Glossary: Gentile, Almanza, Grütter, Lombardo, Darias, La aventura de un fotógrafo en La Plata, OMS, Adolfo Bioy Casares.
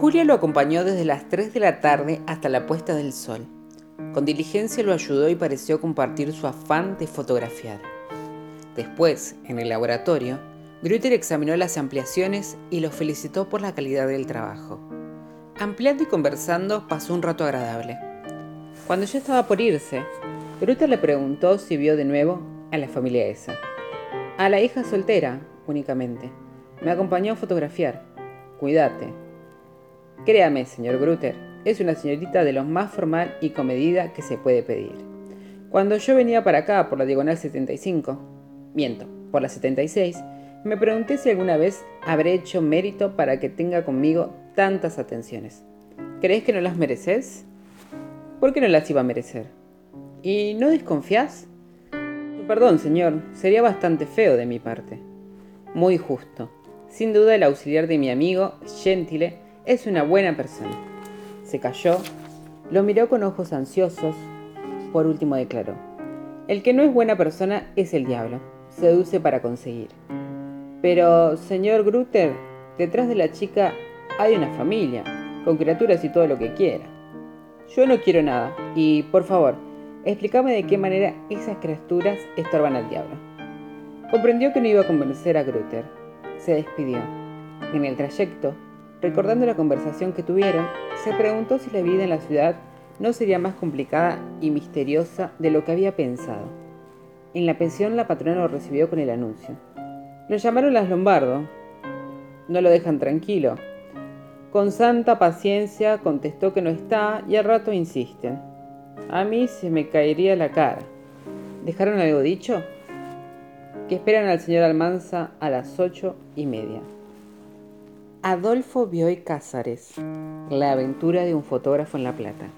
Julia lo acompañó desde las 3 de la tarde hasta la puesta del sol. Con diligencia lo ayudó y pareció compartir su afán de fotografiar. Después, en el laboratorio, Grütter examinó las ampliaciones y los felicitó por la calidad del trabajo. Ampliando y conversando, pasó un rato agradable. Cuando ya estaba por irse, Grütter le preguntó si vio de nuevo a la familia esa. A la hija soltera, únicamente. Me acompañó a fotografiar. Cuídate. Créame, señor Grütter, es una señorita de lo más formal y comedida que se puede pedir. Cuando yo venía para acá por la diagonal 75, por la 76, me pregunté si alguna vez habré hecho mérito para que tenga conmigo tantas atenciones. ¿Crees que no las mereces? ¿Por qué no las iba a merecer? ¿Y no desconfías? Perdón, señor, sería bastante feo de mi parte. Muy justo. Sin duda el auxiliar de mi amigo, Gentile, es una buena persona. Se calló, lo miró con ojos ansiosos. Por último declaró: el que no es buena persona es el diablo. Seduce para conseguir. Pero, señor Grütter, detrás de la chica hay una familia, con criaturas y todo lo que quiera. Yo no quiero nada, y por favor, explícame de qué manera esas criaturas estorban al diablo. Comprendió que no iba a convencer a Grütter. Se despidió. En el trayecto, recordando la conversación que tuvieron, se preguntó si la vida en la ciudad no sería más complicada y misteriosa de lo que había pensado. En la pensión, la patrona lo recibió con el anuncio. Lo llamaron las Lombardo. No lo dejan tranquilo. Con santa paciencia contestó que no está y al rato insisten. A mí se me caería la cara. ¿Dejaron algo dicho? Que esperan al señor Almanza a las 8:30. Adolfo Bioy Casares, La aventura de un fotógrafo en La Plata.